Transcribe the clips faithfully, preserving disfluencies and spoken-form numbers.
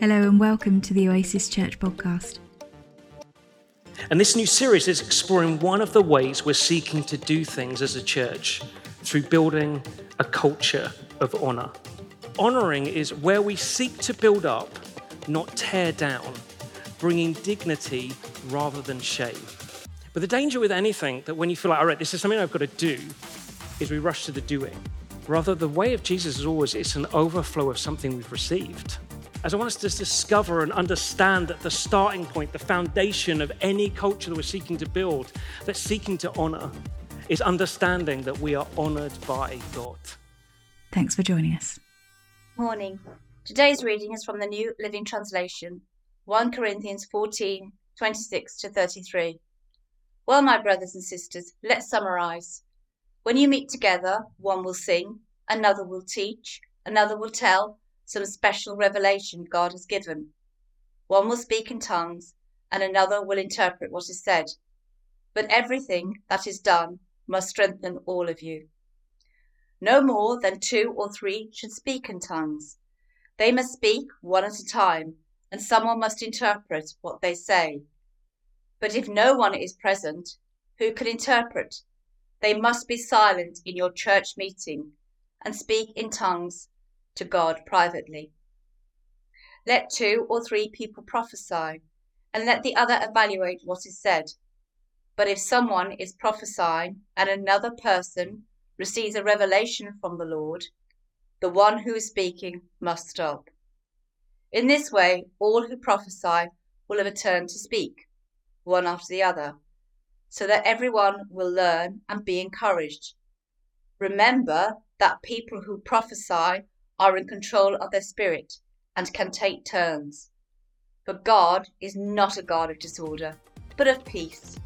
Hello and welcome to the Oasis Church podcast. And this new series is exploring one of the ways we're seeking to do things as a church through building a culture of honour. Honouring is where we seek to build up, not tear down, bringing dignity rather than shame. But the danger with anything that when you feel like, all right, this is something I've got to do, is we rush to the doing. Rather, the way of Jesus is always, it's an overflow of something we've received. As I want us to discover and understand that the starting point, the foundation of any culture that we're seeking to build, that's seeking to honor, is understanding that we are honored by God. Thanks for joining us. Morning. Today's reading is from the New Living Translation, First Corinthians fourteen, twenty-six to thirty-three. Well, my brothers and sisters, let's summarize. When you meet together, one will sing, another will teach, another will tell some special revelation God has given. One will speak in tongues, and another will interpret what is said. But everything that is done must strengthen all of you. No more than two or three should speak in tongues. They must speak one at a time, and someone must interpret what they say. But if no one is present, who can interpret? They must be silent in your church meeting and speak in tongues to God privately. Let two or three people prophesy, and let the other evaluate what is said. But if someone is prophesying and another person receives a revelation from the Lord, the one who is speaking must stop. In this way, all who prophesy will have a turn to speak, one after the other, so that everyone will learn and be encouraged. Remember that people who prophesy are in control of their spirit and can take turns. But God is not a God of disorder, but of peace,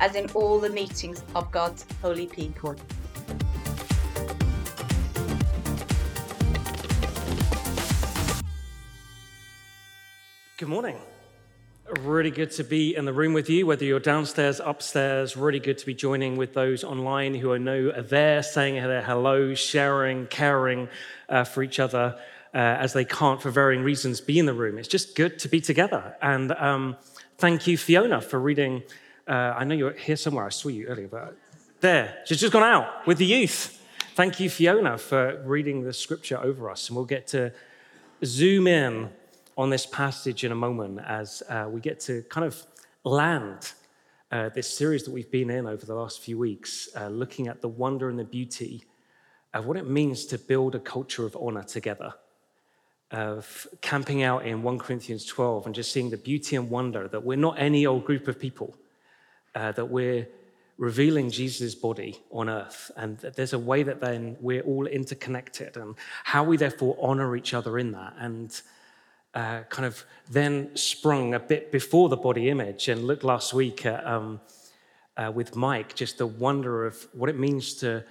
as in all the meetings of God's holy people. Good morning. Really good to be in the room with you, whether you're downstairs, upstairs. Really good to be joining with those online who I know are there, saying their hello, sharing, caring uh, for each other uh, as they can't, for varying reasons, be in the room. It's just good to be together. And um, thank you, Fiona, for reading. Uh, I know you're here somewhere. I saw you earlier, but there. She's just gone out with the youth. Thank you, Fiona, for reading the scripture over us. And we'll get to zoom in on this passage in a moment as uh, we get to kind of land uh, this series that we've been in over the last few weeks, uh, looking at the wonder and the beauty of what it means to build a culture of honor together, of camping out in First Corinthians twelve and just seeing the beauty and wonder that we're not any old group of people, uh, that we're revealing Jesus' body on earth, and that there's a way that then we're all interconnected and how we therefore honor each other in that. And Uh, kind of then sprung a bit before the body image and looked last week at, um, uh, with Mike, just the wonder of what it means to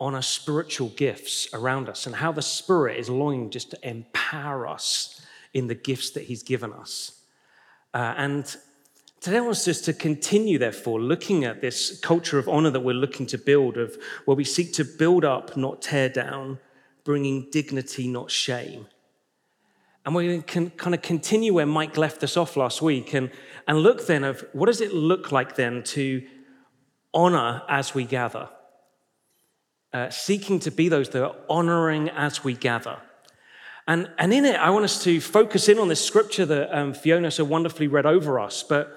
honor spiritual gifts around us and how the Spirit is longing just to empower us in the gifts that he's given us. Uh, and today I want us just to continue, therefore, looking at this culture of honor that we're looking to build, of where we seek to build up, not tear down, bringing dignity, not shame. And we can kind of continue where Mike left us off last week and, and look then of what does it look like then to honor as we gather, uh, seeking to be those that are honoring as we gather. And, and in it, I want us to focus in on this scripture that um, Fiona so wonderfully read over us. But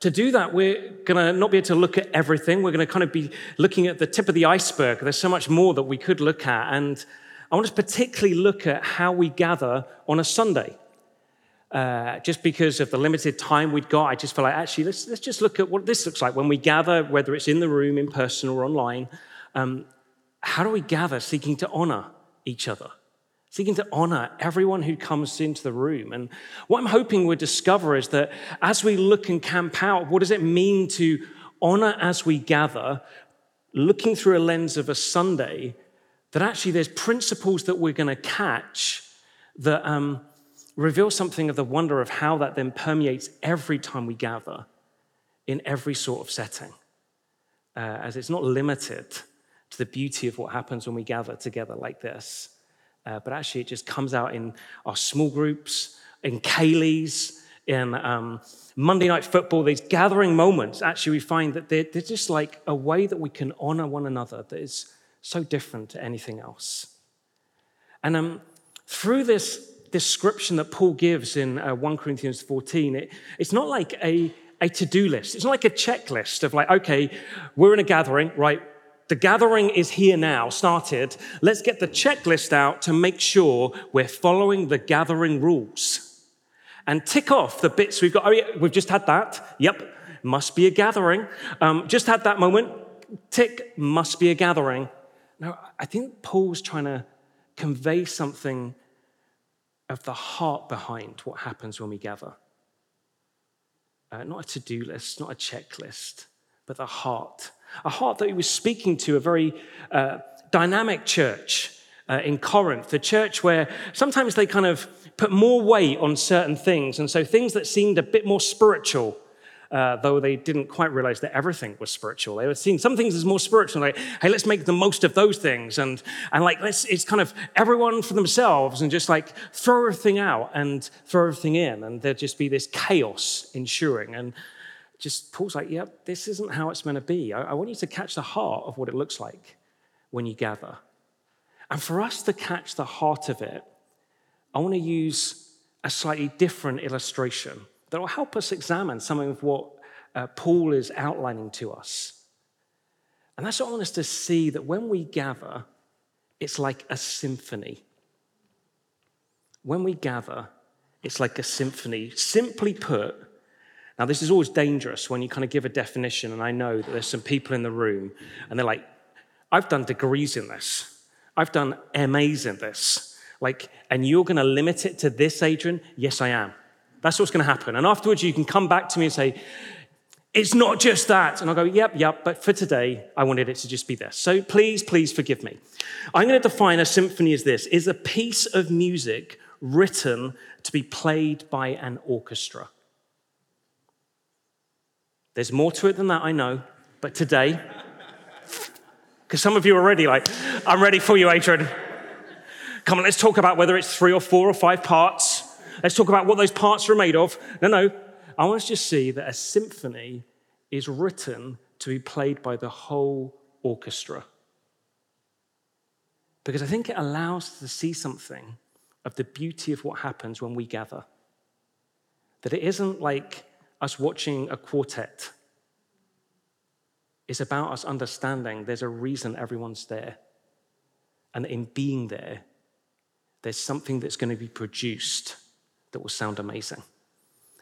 to do that, we're going to not be able to look at everything. We're going to kind of be looking at the tip of the iceberg. There's so much more that we could look at. And I want us to particularly look at how we gather on a Sunday. Uh, just because of the limited time we'd got, I just feel like, actually, let's, let's just look at what this looks like when we gather, whether it's in the room, in person, or online. Um, how do we gather seeking to honor each other? Seeking to honor everyone who comes into the room. And what I'm hoping we'll discover is that as we look and camp out, what does it mean to honor as we gather, looking through a lens of a Sunday, that actually there's principles that we're going to catch that um, reveal something of the wonder of how that then permeates every time we gather in every sort of setting, uh, as it's not limited to the beauty of what happens when we gather together like this, uh, but actually it just comes out in our small groups, in Kaylee's, in um, Monday Night Football, these gathering moments, actually we find that they're, they're just like a way that we can honor one another that is so different to anything else. And um, through this description that Paul gives in uh, First Corinthians fourteen, it, it's not like a, a to-do list. It's not like a checklist of like, okay, we're in a gathering, right? The gathering is here now, started. Let's get the checklist out to make sure we're following the gathering rules and tick off the bits we've got. Oh, yeah, we've just had that. Yep, must be a gathering. Um, just had that moment. Tick, must be a gathering. Now, I think Paul's trying to convey something of the heart behind what happens when we gather. Uh, not a to-do list, not a checklist, but the heart. A heart that he was speaking to a very uh, dynamic church uh, in Corinth, a church where sometimes they kind of put more weight on certain things, and so things that seemed a bit more spiritual, uh, though they didn't quite realize that everything was spiritual. They were seeing some things as more spiritual, like, hey, let's make the most of those things, and and like let's it's kind of everyone for themselves, and just like throw everything out and throw everything in, and there'd just be this chaos ensuing. And just Paul's like, yeah, this isn't how it's meant to be. I, I want you to catch the heart of what it looks like when you gather. And for us to catch the heart of it, I want to use a slightly different illustration that will help us examine some of what uh, Paul is outlining to us. And that's what I want us to see, that when we gather, it's like a symphony. When we gather, it's like a symphony. Simply put, now, this is always dangerous when you kind of give a definition, and I know that there's some people in the room, and they're like, I've done degrees in this. I've done M A's in this. Like, and you're going to limit it to this, Adrian? Yes, I am. That's what's going to happen. And afterwards, you can come back to me and say, it's not just that. And I'll go, yep, yep, but for today, I wanted it to just be this. So please, please forgive me. I'm going to define a symphony as this, is a piece of music written to be played by an orchestra. There's more to it than that, I know, but today, because some of you are already like, I'm ready for you, Adrian. Come on, let's talk about whether it's three or four or five parts. Let's talk about what those parts are made of. No, no, I want us to see that a symphony is written to be played by the whole orchestra. Because I think it allows us to see something of the beauty of what happens when we gather. That it isn't like us watching a quartet. Is about us understanding there's a reason everyone's there. And in being there, there's something that's going to be produced that will sound amazing.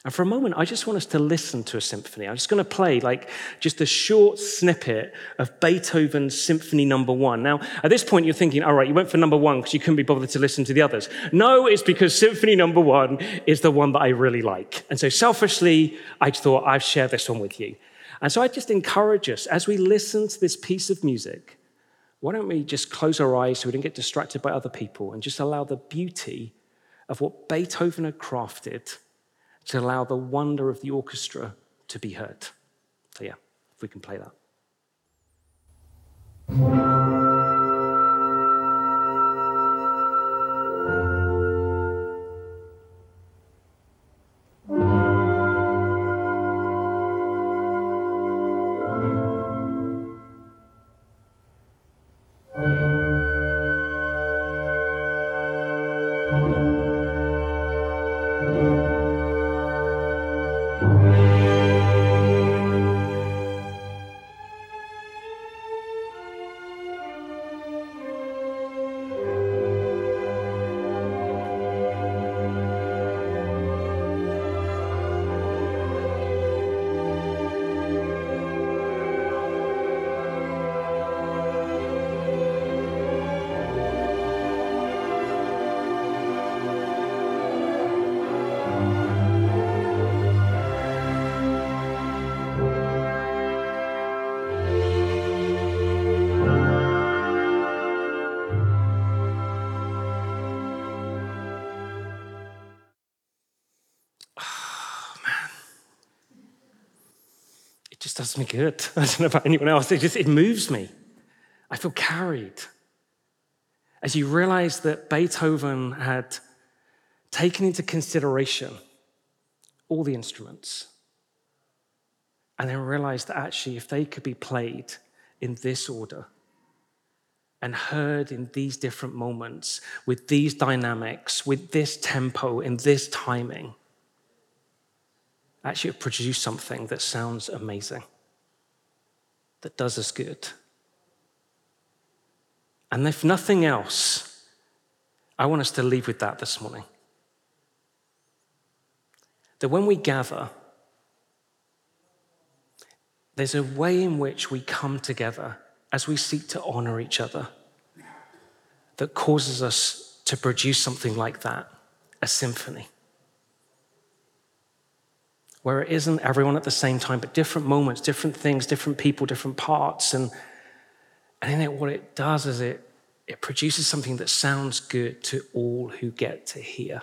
And for a moment, I just want us to listen to a symphony. I'm just going to play like just a short snippet of Beethoven's Symphony number one. Now, at this point, you're thinking, all right, you went for number one because you couldn't be bothered to listen to the others. No, it's because Symphony number one is the one that I really like. And so selfishly, I thought I'd share this one with you. And so I just encourage us, as we listen to this piece of music, why don't we just close our eyes so we don't get distracted by other people and just allow the beauty of what Beethoven had crafted to allow the wonder of the orchestra to be heard. So yeah, if we can play that. Does me good. I don't know about anyone else. It just, it moves me. I feel carried. As you realize that Beethoven had taking into consideration all the instruments, and then realized that actually if they could be played in this order and heard in these different moments, with these dynamics, with this tempo, in this timing, actually it produced something that sounds amazing, that does us good. And if nothing else, I want us to leave with that this morning. That when we gather, there's a way in which we come together as we seek to honor each other that causes us to produce something like that, a symphony. Where it isn't everyone at the same time, but different moments, different things, different people, different parts. And, and in it, what it does is it, it produces something that sounds good to all who get to hear.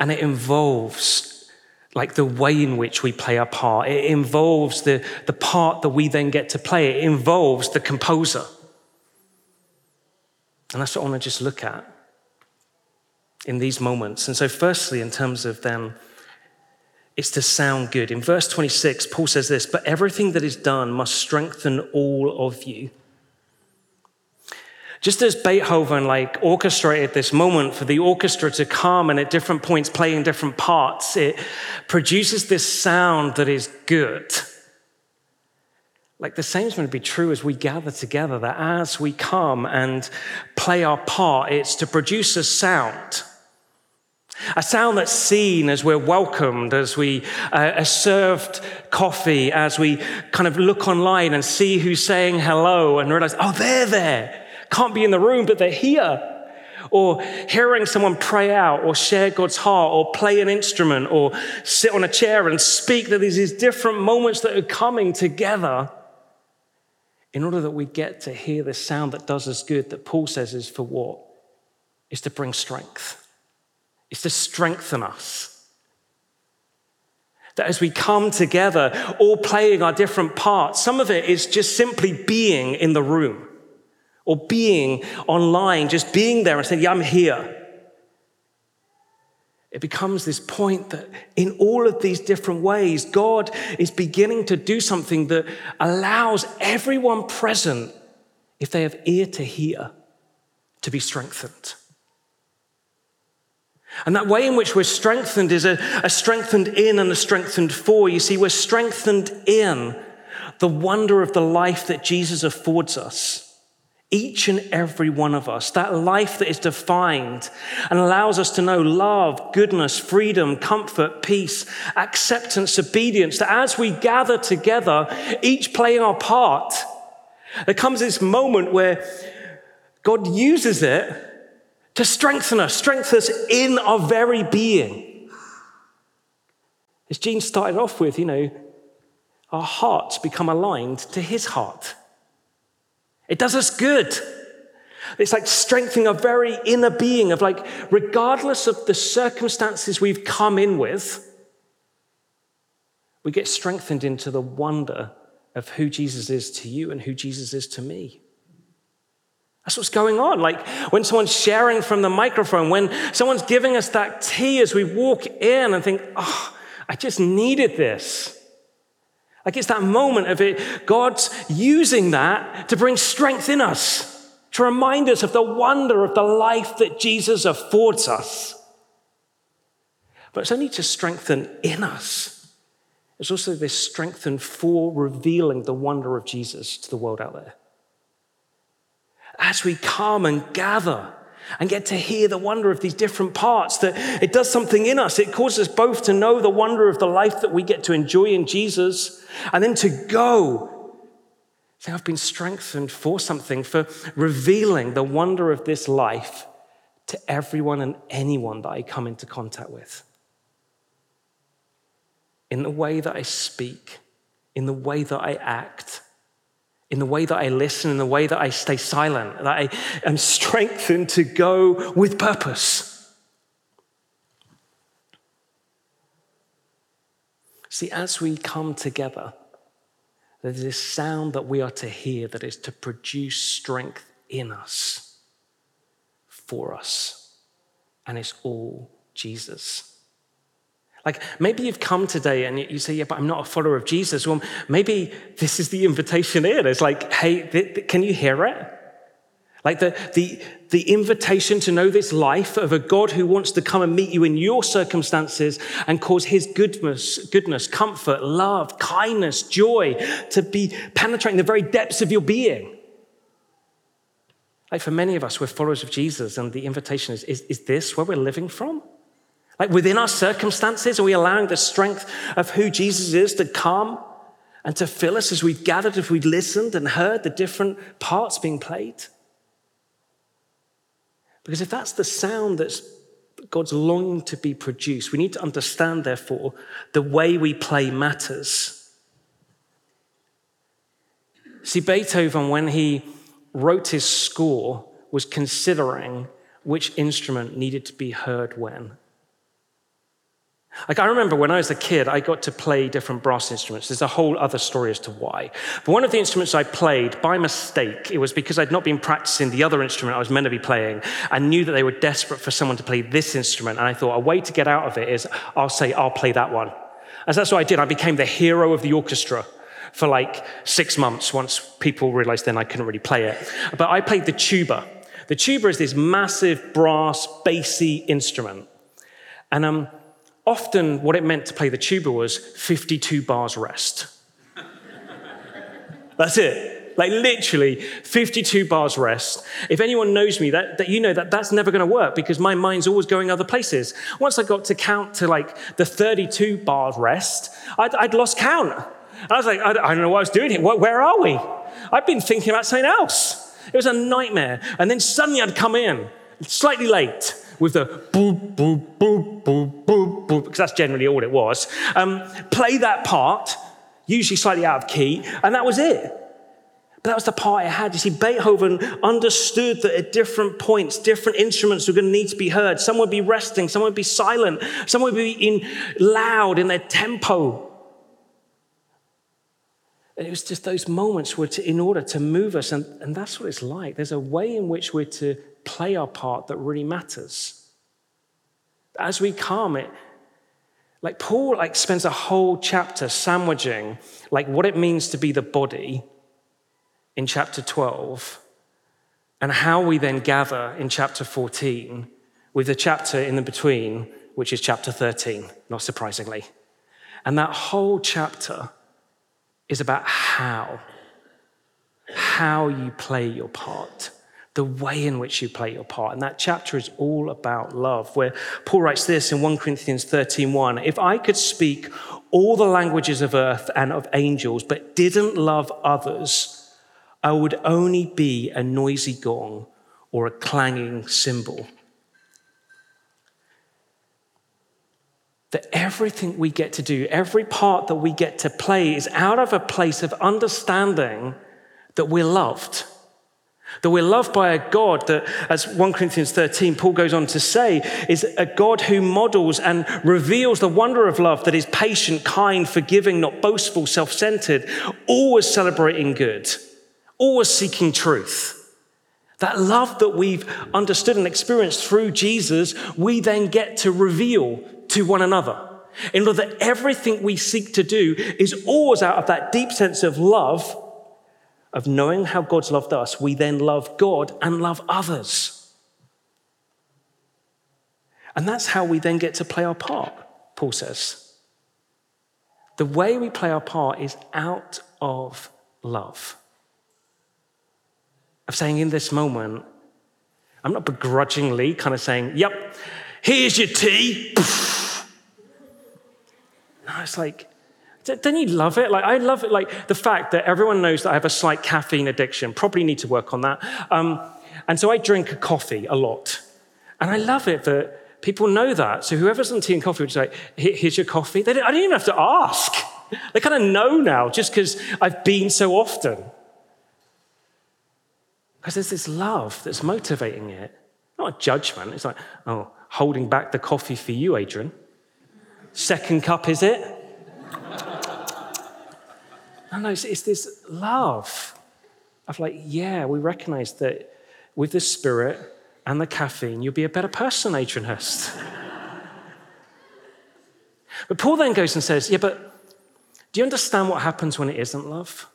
And it involves, like, the way in which we play our part. It involves the, the part that we then get to play. It involves the composer. And that's what I want to just look at in these moments. And so firstly, in terms of them, it's to sound good. In verse twenty-six, Paul says this, "But everything that is done must strengthen all of you." Just as Beethoven like orchestrated this moment for the orchestra to come and at different points playing different parts, it produces this sound that is good. Like the same is going to be true as we gather together, that as we come and play our part, it's to produce a sound. A sound that's seen as we're welcomed, as we uh, are served coffee, as we kind of look online and see who's saying hello and realize, oh, they're there. Can't be in the room, but they're here. Or hearing someone pray out or share God's heart or play an instrument or sit on a chair and speak, that there's these different moments that are coming together in order that we get to hear this sound that does us good, that Paul says is for what? Is to bring strength. It's to strengthen us. That as we come together, all playing our different parts, some of it is just simply being in the room or being online, just being there and saying, yeah, I'm here. It becomes this point that in all of these different ways, God is beginning to do something that allows everyone present, if they have ear to hear, to be strengthened. And that way in which we're strengthened is a, a strengthened in and a strengthened for. You see, we're strengthened in the wonder of the life that Jesus affords us, each and every one of us, that life that is defined and allows us to know love, goodness, freedom, comfort, peace, acceptance, obedience, that as we gather together, each playing our part, there comes this moment where God uses it to strengthen us, strengthen us in our very being. As Jean started off with, you know, our hearts become aligned to his heart. It does us good. It's like strengthening our very inner being of like, regardless of the circumstances we've come in with, we get strengthened into the wonder of who Jesus is to you and who Jesus is to me. That's what's going on. Like when someone's sharing from the microphone, when someone's giving us that tea as we walk in and think, oh, I just needed this. Like it's that moment of it, God's using that to bring strength in us, to remind us of the wonder of the life that Jesus affords us. But it's only to strengthen in us. It's also this strengthen for revealing the wonder of Jesus to the world out there. As we come and gather and get to hear the wonder of these different parts, that it does something in us. It causes us both to know the wonder of the life that we get to enjoy in Jesus, and then to go. So I've been strengthened for something, for revealing the wonder of this life to everyone and anyone that I come into contact with. In the way that I speak, in the way that I act, in the way that I listen, in the way that I stay silent, that I am strengthened to go with purpose. See, as we come together, there's this sound that we are to hear that is to produce strength in us, for us, and it's all Jesus. Like, maybe you've come today and you say, yeah, but I'm not a follower of Jesus. Well, maybe this is the invitation in. It's like, hey, th- th- can you hear it? Like the, the, the invitation to know this life of a God who wants to come and meet you in your circumstances and cause his goodness, goodness, comfort, love, kindness, joy to be penetrating the very depths of your being. Like for many of us, we're followers of Jesus, and the invitation is, is, is this where we're living from? Like within our circumstances, are we allowing the strength of who Jesus is to come and to fill us as we've gathered, if we've listened and heard the different parts being played? Because if that's the sound that's God's longing to be produced, we need to understand, therefore, the way we play matters. See, Beethoven, when he wrote his score, was considering which instrument needed to be heard when. Like, I remember when I was a kid, I got to play different brass instruments. There's a whole other story as to why. But one of the instruments I played, by mistake, it was because I'd not been practicing the other instrument I was meant to be playing, and knew that they were desperate for someone to play this instrument. And I thought, a way to get out of it is, I'll say, I'll play that one. And so that's what I did. I became the hero of the orchestra for like six months once people realized then I couldn't really play it. But I played the tuba. The tuba is this massive brass, bassy instrument. And, um... often what it meant to play the tuba was fifty-two bars rest. That's it. Like literally fifty-two bars rest. If anyone knows me, that, that you know that that's never going to work because my mind's always going other places. Once I got to count to like the thirty-two bar rest, I'd, I'd lost count. I was like, I don't know what I was doing here. Where are we? I've been thinking about something else. It was a nightmare. And then suddenly I'd come in slightly late, with the boop, boop, boop, boop, boop, boop, because that's generally all it was, um, play that part, usually slightly out of key, and that was it. But that was the part I had. You see, Beethoven understood that at different points, different instruments were going to need to be heard. Some would be resting, some would be silent, some would be in loud in their tempo. And it was just those moments were to, in order to move us, and, and that's what it's like. There's a way in which we're to play our part that really matters. As we come, it like Paul like spends a whole chapter sandwiching like what it means to be the body in chapter twelve, and how we then gather in chapter fourteen, with the chapter in the between, which is chapter thirteen, not surprisingly. And that whole chapter is about how, how you play your part, the way in which you play your part. And that chapter is all about love, where Paul writes this in First Corinthians thirteen one, if I could speak all the languages of earth and of angels, but didn't love others, I would only be a noisy gong or a clanging cymbal. That everything we get to do, every part that we get to play is out of a place of understanding that we're loved. That we're loved by a God that, as First Corinthians thirteen, Paul goes on to say, is a God who models and reveals the wonder of love that is patient, kind, forgiving, not boastful, self-centered, always celebrating good, always seeking truth. That love that we've understood and experienced through Jesus, we then get to reveal to one another, in order that everything we seek to do is always out of that deep sense of love, of knowing how God's loved us. We then love God and love others. And that's how we then get to play our part, Paul says. The way we play our part is out of love. Of saying in this moment, I'm not begrudgingly kind of saying, yep, here's your tea. No, it's like, don't you love it? Like, I love it. Like, the fact that everyone knows that I have a slight caffeine addiction, probably need to work on that. Um, and so I drink a coffee a lot. And I love it that people know that. So whoever's on tea and coffee would say, here's your coffee. They don't, I don't even have to ask. They kind of know now just because I've been so often. Because there's this love that's motivating it. Not a judgment. It's like, oh, holding back the coffee for you, Adrian. Second cup, is it? No, no, it's, it's this love of like, yeah, we recognize that with the Spirit, and the caffeine, you'll be a better person, Adrian Hurst. But Paul then goes and says, yeah, but do you understand what happens when it isn't love?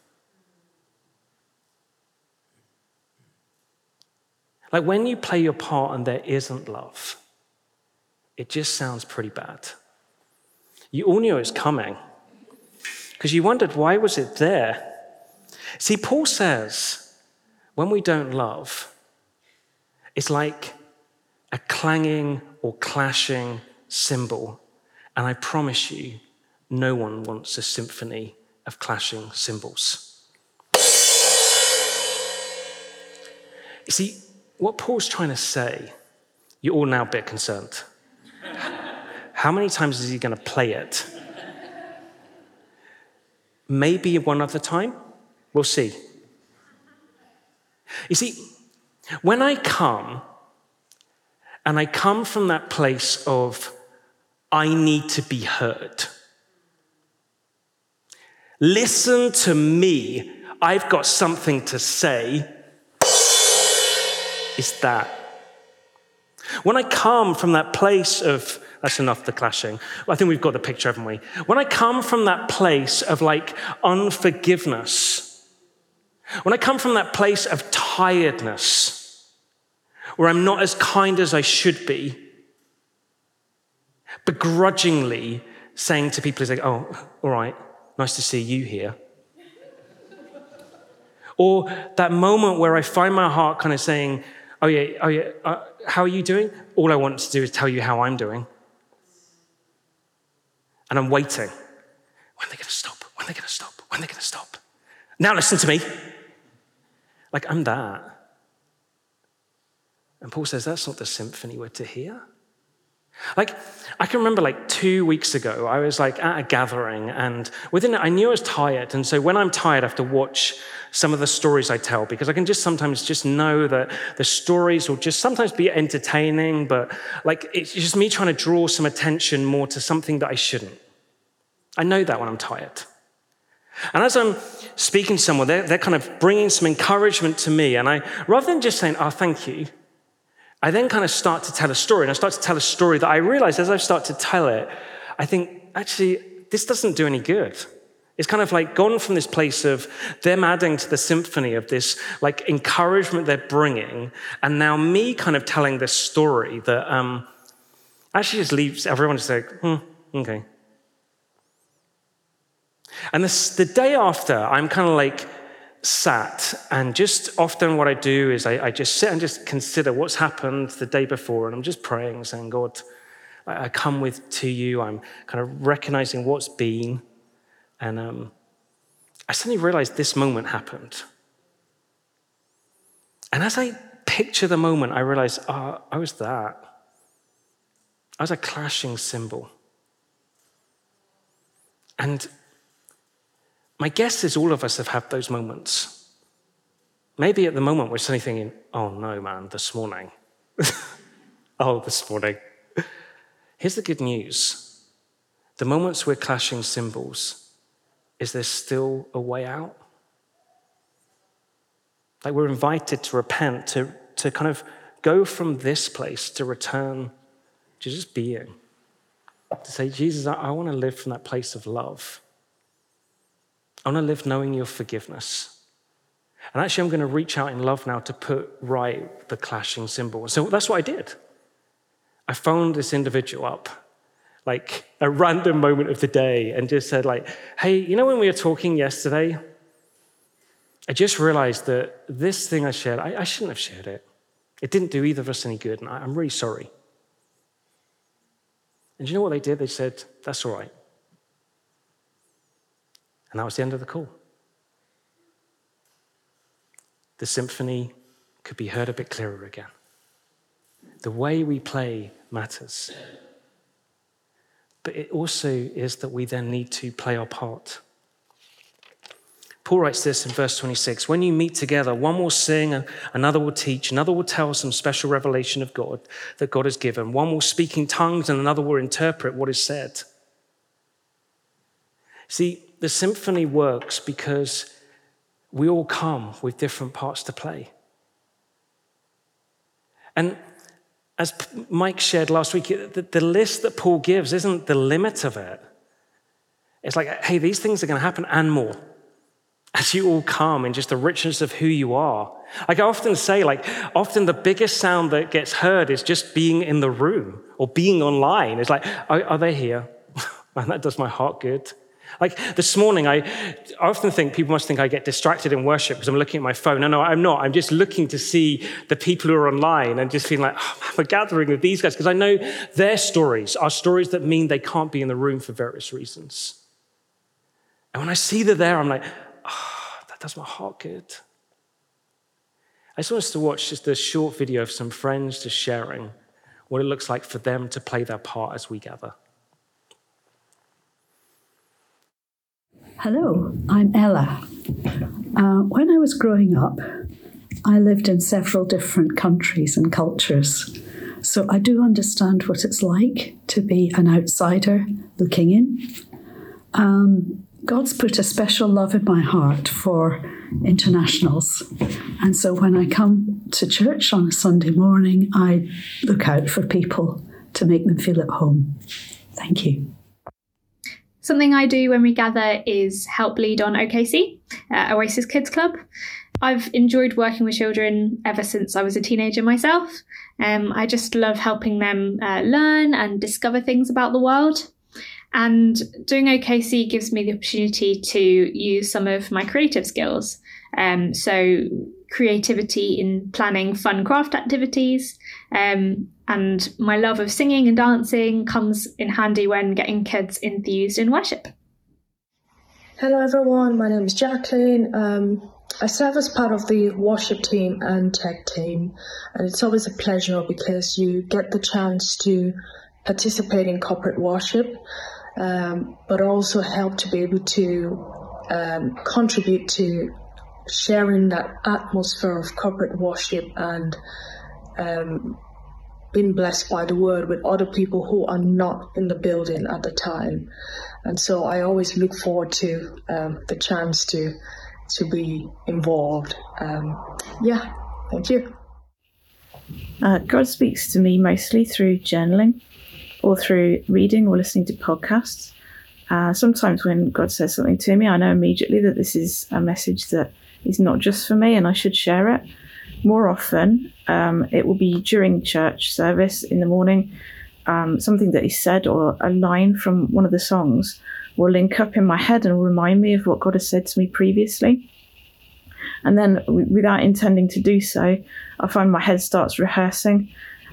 Like when you play your part and there isn't love, it just sounds pretty bad. You all knew it was coming because you wondered, why was it there? See, Paul says, when we don't love, it's like a clanging or clashing cymbal. And I promise you, no one wants a symphony of clashing cymbals. You see, what Paul's trying to say, you're all now a bit concerned. How many times is he going to play it? Maybe one other time? We'll see. You see, when I come, and I come from that place of, I need to be heard. Listen to me. I've got something to say. It's that. When I come from that place of, that's enough, the clashing. I think we've got the picture, haven't we? When I come from that place of like unforgiveness, when I come from that place of tiredness, where I'm not as kind as I should be, begrudgingly saying to people, it's like, oh, all right, nice to see you here. Or that moment where I find my heart kind of saying, oh yeah, oh yeah, uh, how are you doing? All I want to do is tell you how I'm doing. And I'm waiting. When are they going to stop? When are they going to stop? When are they going to stop? Now listen to me. Like, I'm that. And Paul says, that's not the symphony we're to hear. Like, I can remember like two weeks ago, I was like at a gathering and within it, I knew I was tired. And so when I'm tired, I have to watch some of the stories I tell because I can just sometimes just know that the stories will just sometimes be entertaining, but like it's just me trying to draw some attention more to something that I shouldn't. I know that when I'm tired. And as I'm speaking to someone, they're, they're kind of bringing some encouragement to me. And I, rather than just saying, oh, thank you, I then kind of start to tell a story, and I start to tell a story that I realize as I start to tell it, I think, actually, this doesn't do any good. It's kind of like gone from this place of them adding to the symphony of this like encouragement they're bringing, and now me kind of telling this story that um, actually just leaves everyone just like, hmm, okay. And this, the day after, I'm kind of like, sat, and just often what I do is I, I just sit and just consider what's happened the day before, and I'm just praying, saying, God, I, I come with to you. I'm kind of recognizing what's been, and um, I suddenly realized this moment happened. And as I picture the moment, I realized, oh, I was that. I was a clashing cymbal. And my guess is all of us have had those moments. Maybe at the moment we're suddenly thinking, oh no, man, this morning. oh, this morning. Here's the good news. The moments we're clashing cymbals, is there still a way out? Like we're invited to repent, to, to kind of go from this place to return to just being. To say, Jesus, I, I want to live from that place of love. I want to live knowing your forgiveness. And actually, I'm going to reach out in love now to put right the clashing cymbal. So that's what I did. I phoned this individual up, like a random moment of the day, and just said, like, hey, you know when we were talking yesterday? I just realized that this thing I shared, I, I shouldn't have shared it. It didn't do either of us any good, and I, I'm really sorry. And do you know what they did? They said, that's all right. And that was the end of the call. The symphony could be heard a bit clearer again. The way we play matters. But it also is that we then need to play our part. Paul writes this in verse twenty-six, when you meet together, one will sing, another will teach, another will tell some special revelation of God that God has given. One will speak in tongues and another will interpret what is said. See, the symphony works because we all come with different parts to play. And as Mike shared last week, the, the list that Paul gives isn't the limit of it. It's like, hey, these things are going to happen and more as you all come in just the richness of who you are. Like I often say, like often the biggest sound that gets heard is just being in the room or being online. It's like, are, are they here? Man, that does my heart good. Like this morning, I, I often think people must think I get distracted in worship because I'm looking at my phone. No, no, I'm not. I'm just looking to see the people who are online and just feeling like, oh, I'm gathering with these guys because I know their stories are stories that mean they can't be in the room for various reasons. And when I see they're there, I'm like, oh, that does my heart good. I just want us to watch just a short video of some friends just sharing what it looks like for them to play their part as we gather. Hello, I'm Ella. Uh, when I was growing up, I lived in several different countries and cultures. So I do understand what it's like to be an outsider looking in. Um, God's put a special love in my heart for internationals. And so when I come to church on a Sunday morning, I look out for people to make them feel at home. Thank you. Something I do when we gather is help lead on O K C, uh, Oasis Kids Club. I've enjoyed working with children ever since I was a teenager myself. Um, I just love helping them uh, learn and discover things about the world. And doing O K C gives me the opportunity to use some of my creative skills. Um, so creativity in planning fun craft activities, um, and my love of singing and dancing comes in handy when getting kids enthused in worship. Hello everyone, my name is Jacqueline. Um, I serve as part of the worship team and tech team, and it's always a pleasure because you get the chance to participate in corporate worship, um, but also help to be able to um, contribute to sharing that atmosphere of corporate worship and um, being blessed by the word with other people who are not in the building at the time. And so I always look forward to um, the chance to to be involved. Um, yeah, thank you. Uh, God speaks to me mostly through journaling or through reading or listening to podcasts. Uh, sometimes when God says something to me, I know immediately that this is a message that is not just for me and I should share it. More often, um, it will be during church service in the morning. Um, something that is said or a line from one of the songs will link up in my head and remind me of what God has said to me previously. And then w- without intending to do so, I find my head starts rehearsing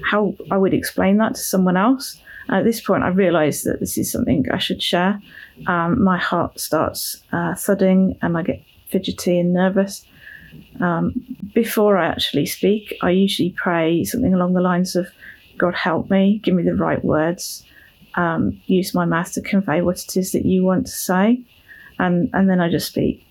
how I would explain that to someone else. At this point, I realise that this is something I should share. Um, my heart starts uh, thudding and I get fidgety and nervous. Um, before I actually speak, I usually pray something along the lines of, God help me, give me the right words, um, use my mouth to convey what it is that you want to say, and, and then I just speak.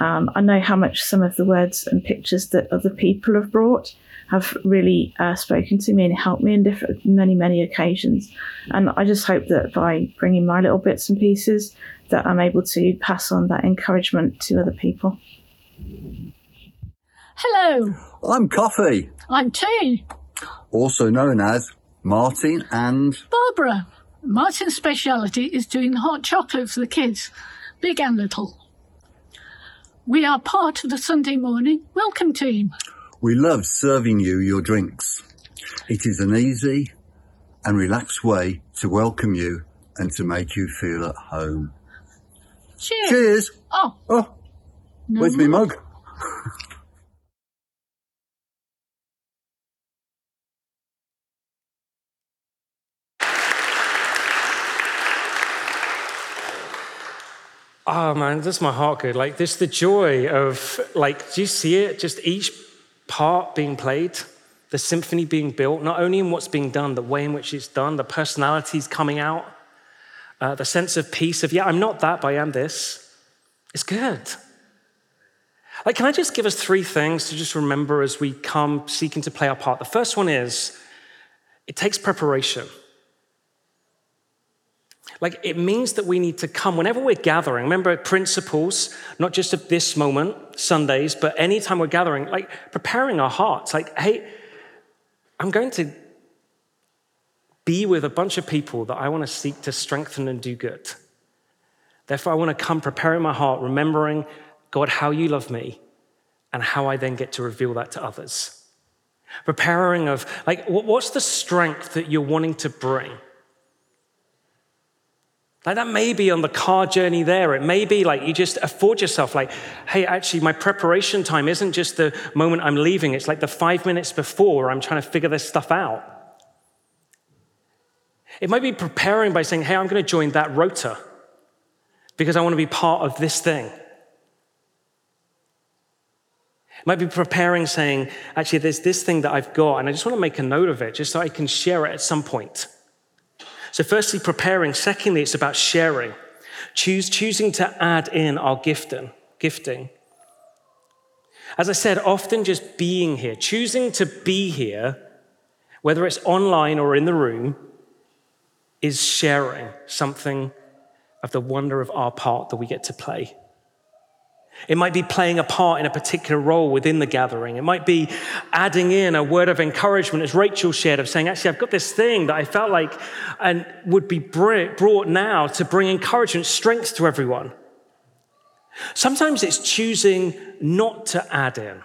Um, I know how much some of the words and pictures that other people have brought have really uh, spoken to me and helped me in different, many, many occasions. And I just hope that by bringing my little bits and pieces that I'm able to pass on that encouragement to other people. Hello. I'm Coffee. I'm Tea. Also known as Martin and... Barbara. Martin's speciality is doing hot chocolate for the kids, big and little. We are part of the Sunday morning welcome team. We love serving you your drinks. It is an easy and relaxed way to welcome you and to make you feel at home. Cheers. Cheers. Oh. Oh. No. Where's my mug? Oh man, that's my heart good. Like this, the joy of like, do you see it? Just each part being played, the symphony being built, not only in what's being done, the way in which it's done, the personalities coming out, uh, the sense of peace of, yeah, I'm not that, but I am this. It's good. Like, can I just give us three things to just remember as we come seeking to play our part? The first one is, it takes preparation. Like, it means that we need to come whenever we're gathering. Remember, principles, not just of this moment, Sundays, but anytime we're gathering, like preparing our hearts. Like, hey, I'm going to be with a bunch of people that I want to seek to strengthen and do good. Therefore, I want to come preparing my heart, remembering, God, how you love me and how I then get to reveal that to others. Preparing of, like, what's the strength that you're wanting to bring? Like, that may be on the car journey there. It may be like you just afford yourself, like, hey, actually, my preparation time isn't just the moment I'm leaving. It's like the five minutes before I'm trying to figure this stuff out. It might be preparing by saying, hey, I'm going to join that rota because I want to be part of this thing. It might be preparing saying, actually, there's this thing that I've got, and I just want to make a note of it just so I can share it at some point. So firstly, preparing. Secondly, it's about sharing. Choose, choosing to add in our gifting. gifting. As I said, often just being here, choosing to be here, whether it's online or in the room, is sharing something of the wonder of our part that we get to play. It might be playing a part in a particular role within the gathering. It might be adding in a word of encouragement, as Rachel shared, of saying, actually, I've got this thing that I felt like and would be brought now to bring encouragement, strength to everyone. Sometimes it's choosing not to add in.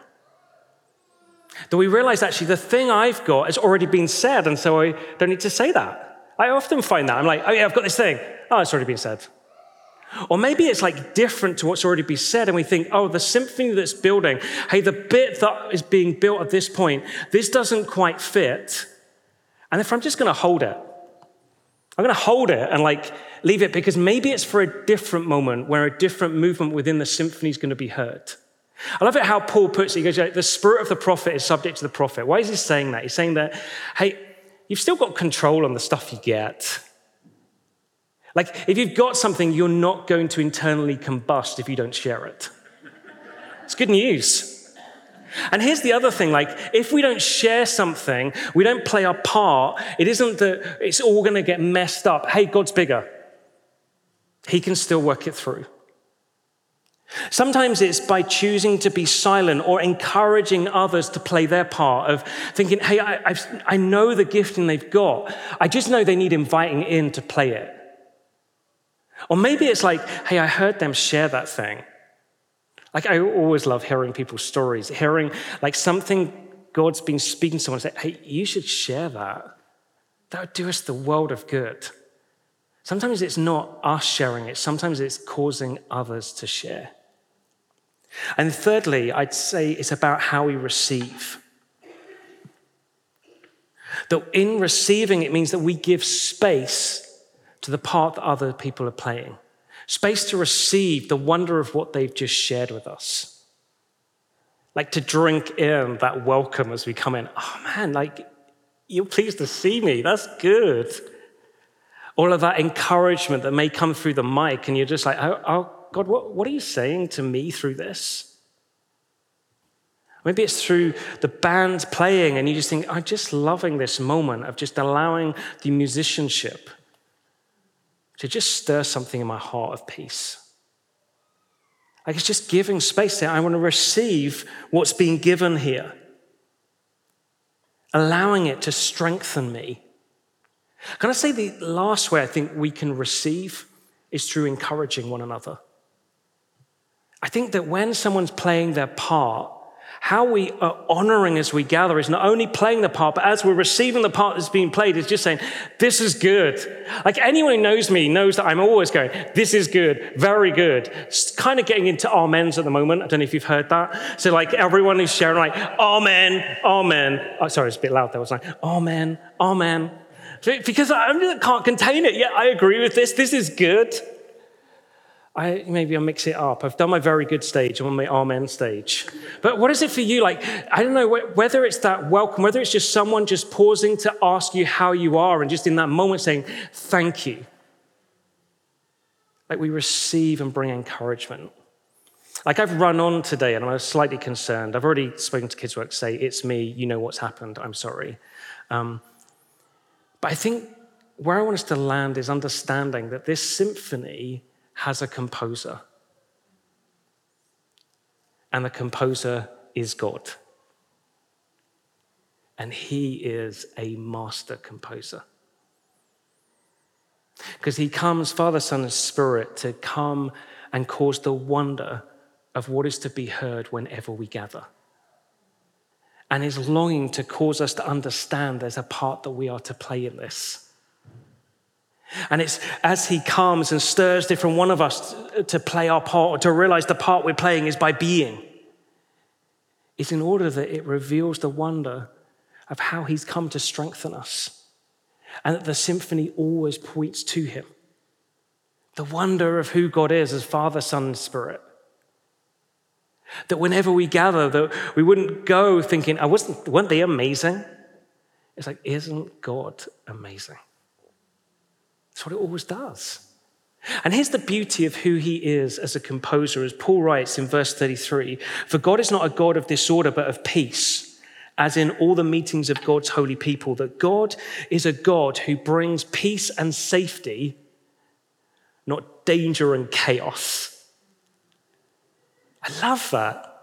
That we realize, actually, the thing I've got has already been said, and so I don't need to say that. I often find that. I'm like, oh, yeah, I've got this thing. Oh, it's already been said. Or maybe it's like different to what's already been said, and we think, oh, the symphony that's building, hey, the bit that is being built at this point, this doesn't quite fit. And therefore, I'm just going to hold it. I'm going to hold it and like leave it because maybe it's for a different moment where a different movement within the symphony is going to be heard. I love it how Paul puts it. He goes, the spirit of the prophet is subject to the prophet. Why is he saying that? He's saying that, hey, you've still got control on the stuff you get. Like, if you've got something, you're not going to internally combust if you don't share it. It's good news. And here's the other thing, like, if we don't share something, we don't play our part, it isn't that it's all going to get messed up. Hey, God's bigger. He can still work it through. Sometimes it's by choosing to be silent or encouraging others to play their part of thinking, hey, I, I've, I know the gifting they've got. I just know they need inviting in to play it. Or maybe it's like, hey, I heard them share that thing. Like, I always love hearing people's stories, hearing like something God's been speaking to someone, say, hey, you should share that. That would do us the world of good. Sometimes it's not us sharing it. Sometimes it's causing others to share. And thirdly, I'd say it's about how we receive. That in receiving, it means that we give space to the part that other people are playing. Space to receive the wonder of what they've just shared with us. Like to drink in that welcome as we come in. Oh man, like, you're pleased to see me. That's good. All of that encouragement that may come through the mic and you're just like, oh, oh God, what, what are you saying to me through this? Maybe it's through the band playing and you just think, I'm just loving this moment of just allowing the musicianship to just stir something in my heart of peace. Like, it's just giving space there. I want to receive what's being given here. Allowing it to strengthen me. Can I say the last way I think we can receive is through encouraging one another? I think that when someone's playing their part, how we are honoring as we gather is not only playing the part, but as we're receiving the part that's being played, it's just saying, this is good. Like, anyone who knows me knows that I'm always going, this is good, very good. It's kind of getting into amens at the moment. I don't know if you've heard that. So, like, everyone who's sharing, like, amen, amen. Oh, sorry, it's a bit loud there. I was like, amen, amen. Because I can't contain it. Yeah, I agree with this. This is good. I, maybe I'll mix it up. I've done my very good stage. I'm on my amen stage. But what is it for you? Like, I don't know, whether it's that welcome, whether it's just someone just pausing to ask you how you are and just in that moment saying, thank you. Like, we receive and bring encouragement. Like, I've run on today and I was slightly concerned. I've already spoken to Kids Work, say, it's me, you know what's happened, I'm sorry. Um, but I think where I want us to land is understanding that this symphony has a composer. And the composer is God. and he is a master composer. Because he comes, Father, Son, and Spirit, to come and cause the wonder of what is to be heard whenever we gather. And his longing to cause us to understand there's a part that we are to play in this. And it's as he comes and stirs different one of us to play our part, or to realize the part we're playing is by being. It's in order that it reveals the wonder of how he's come to strengthen us. And that the symphony always points to him. The wonder of who God is as Father, Son, and Spirit. That whenever we gather, that we wouldn't go thinking, I wasn't, weren't they amazing? It's like, isn't God amazing? That's what it always does. And here's the beauty of who he is as a composer, as Paul writes in verse thirty-three, for God is not a God of disorder, but of peace, as in all the meetings of God's holy people, that God is a God who brings peace and safety, not danger and chaos. I love that.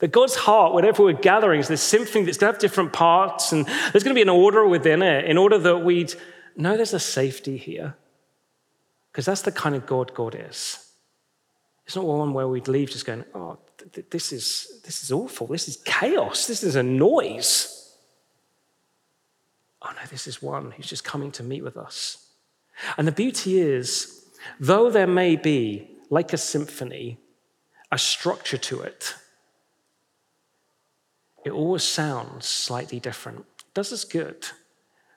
That God's heart, whenever we're gathering, is this symphony that's going to have different parts, and there's going to be an order within it, in order that we'd know there's a safety here. Because that's the kind of God God is. It's not one where we'd leave just going, oh, th- th- this is this is awful. This is chaos. This is a noise. Oh, no, this is one who's just coming to meet with us. And the beauty is, though there may be, like a symphony, a structure to it, it always sounds slightly different. It does as good.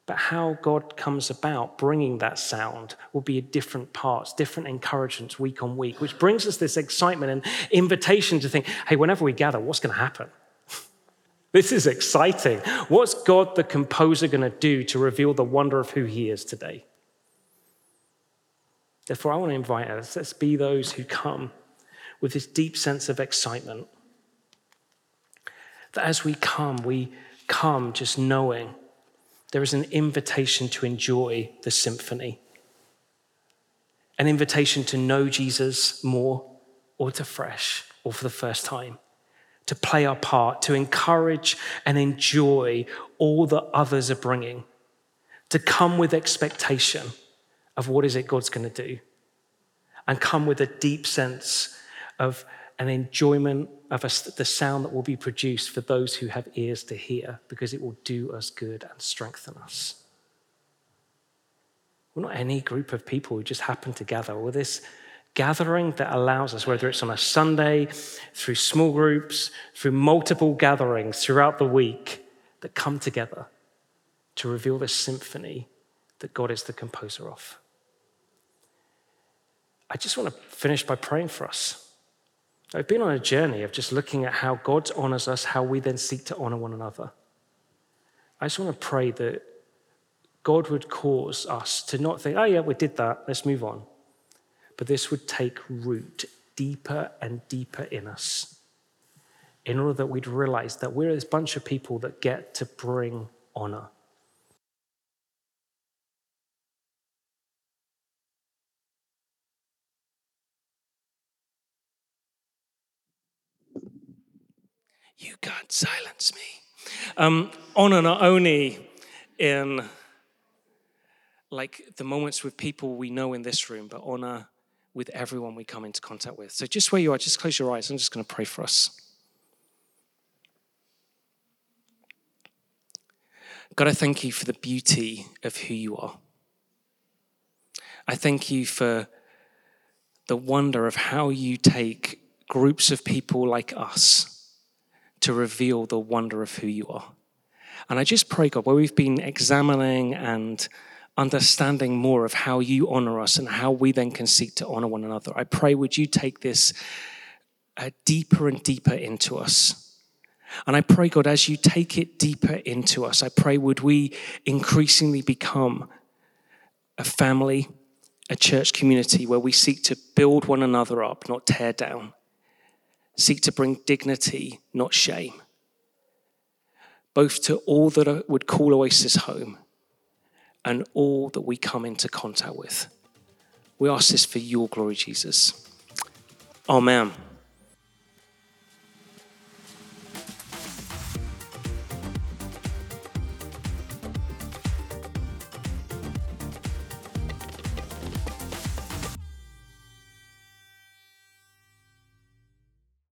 But how God comes about bringing that sound will be at different parts, different encouragements week on week, which brings us this excitement and invitation to think, hey, whenever we gather, what's going to happen? This is exciting. What's God the composer going to do to reveal the wonder of who he is today? Therefore, I want to invite us, let's be those who come with this deep sense of excitement. That as we come, we come just knowing there is an invitation to enjoy the symphony, an invitation to know Jesus more, or to fresh, or for the first time, to play our part, to encourage and enjoy all that others are bringing, to come with expectation of what is it God's going to do, and come with a deep sense of an enjoyment of us, the sound that will be produced for those who have ears to hear, because it will do us good and strengthen us. We're not any group of people who just happen to gather. We're this gathering that allows us, whether it's on a Sunday, through small groups, through multiple gatherings throughout the week, that come together to reveal this symphony that God is the composer of. I just want to finish by praying for us. I've been on a journey of just looking at how God honors us, how we then seek to honor one another. I just want to pray that God would cause us to not think, oh yeah, we did that, let's move on. But this would take root deeper and deeper in us, in order that we'd realize that we're this bunch of people that get to bring honor. You can't silence me. Um, honor not only in like the moments with people we know in this room, but honor with everyone we come into contact with. So just where you are, just close your eyes. I'm just going to pray for us. God, I thank you for the beauty of who you are. I thank you for the wonder of how you take groups of people like us to reveal the wonder of who you are. And I just pray, God, where we've been examining and understanding more of how you honor us and how we then can seek to honor one another, I pray, would you take this uh, deeper and deeper into us? And I pray, God, as you take it deeper into us, I pray, would we increasingly become a family, a church community where we seek to build one another up, not tear down. Seek to bring dignity, not shame, both to all that would call Oasis home and all that we come into contact with. We ask this for your glory, Jesus. Amen.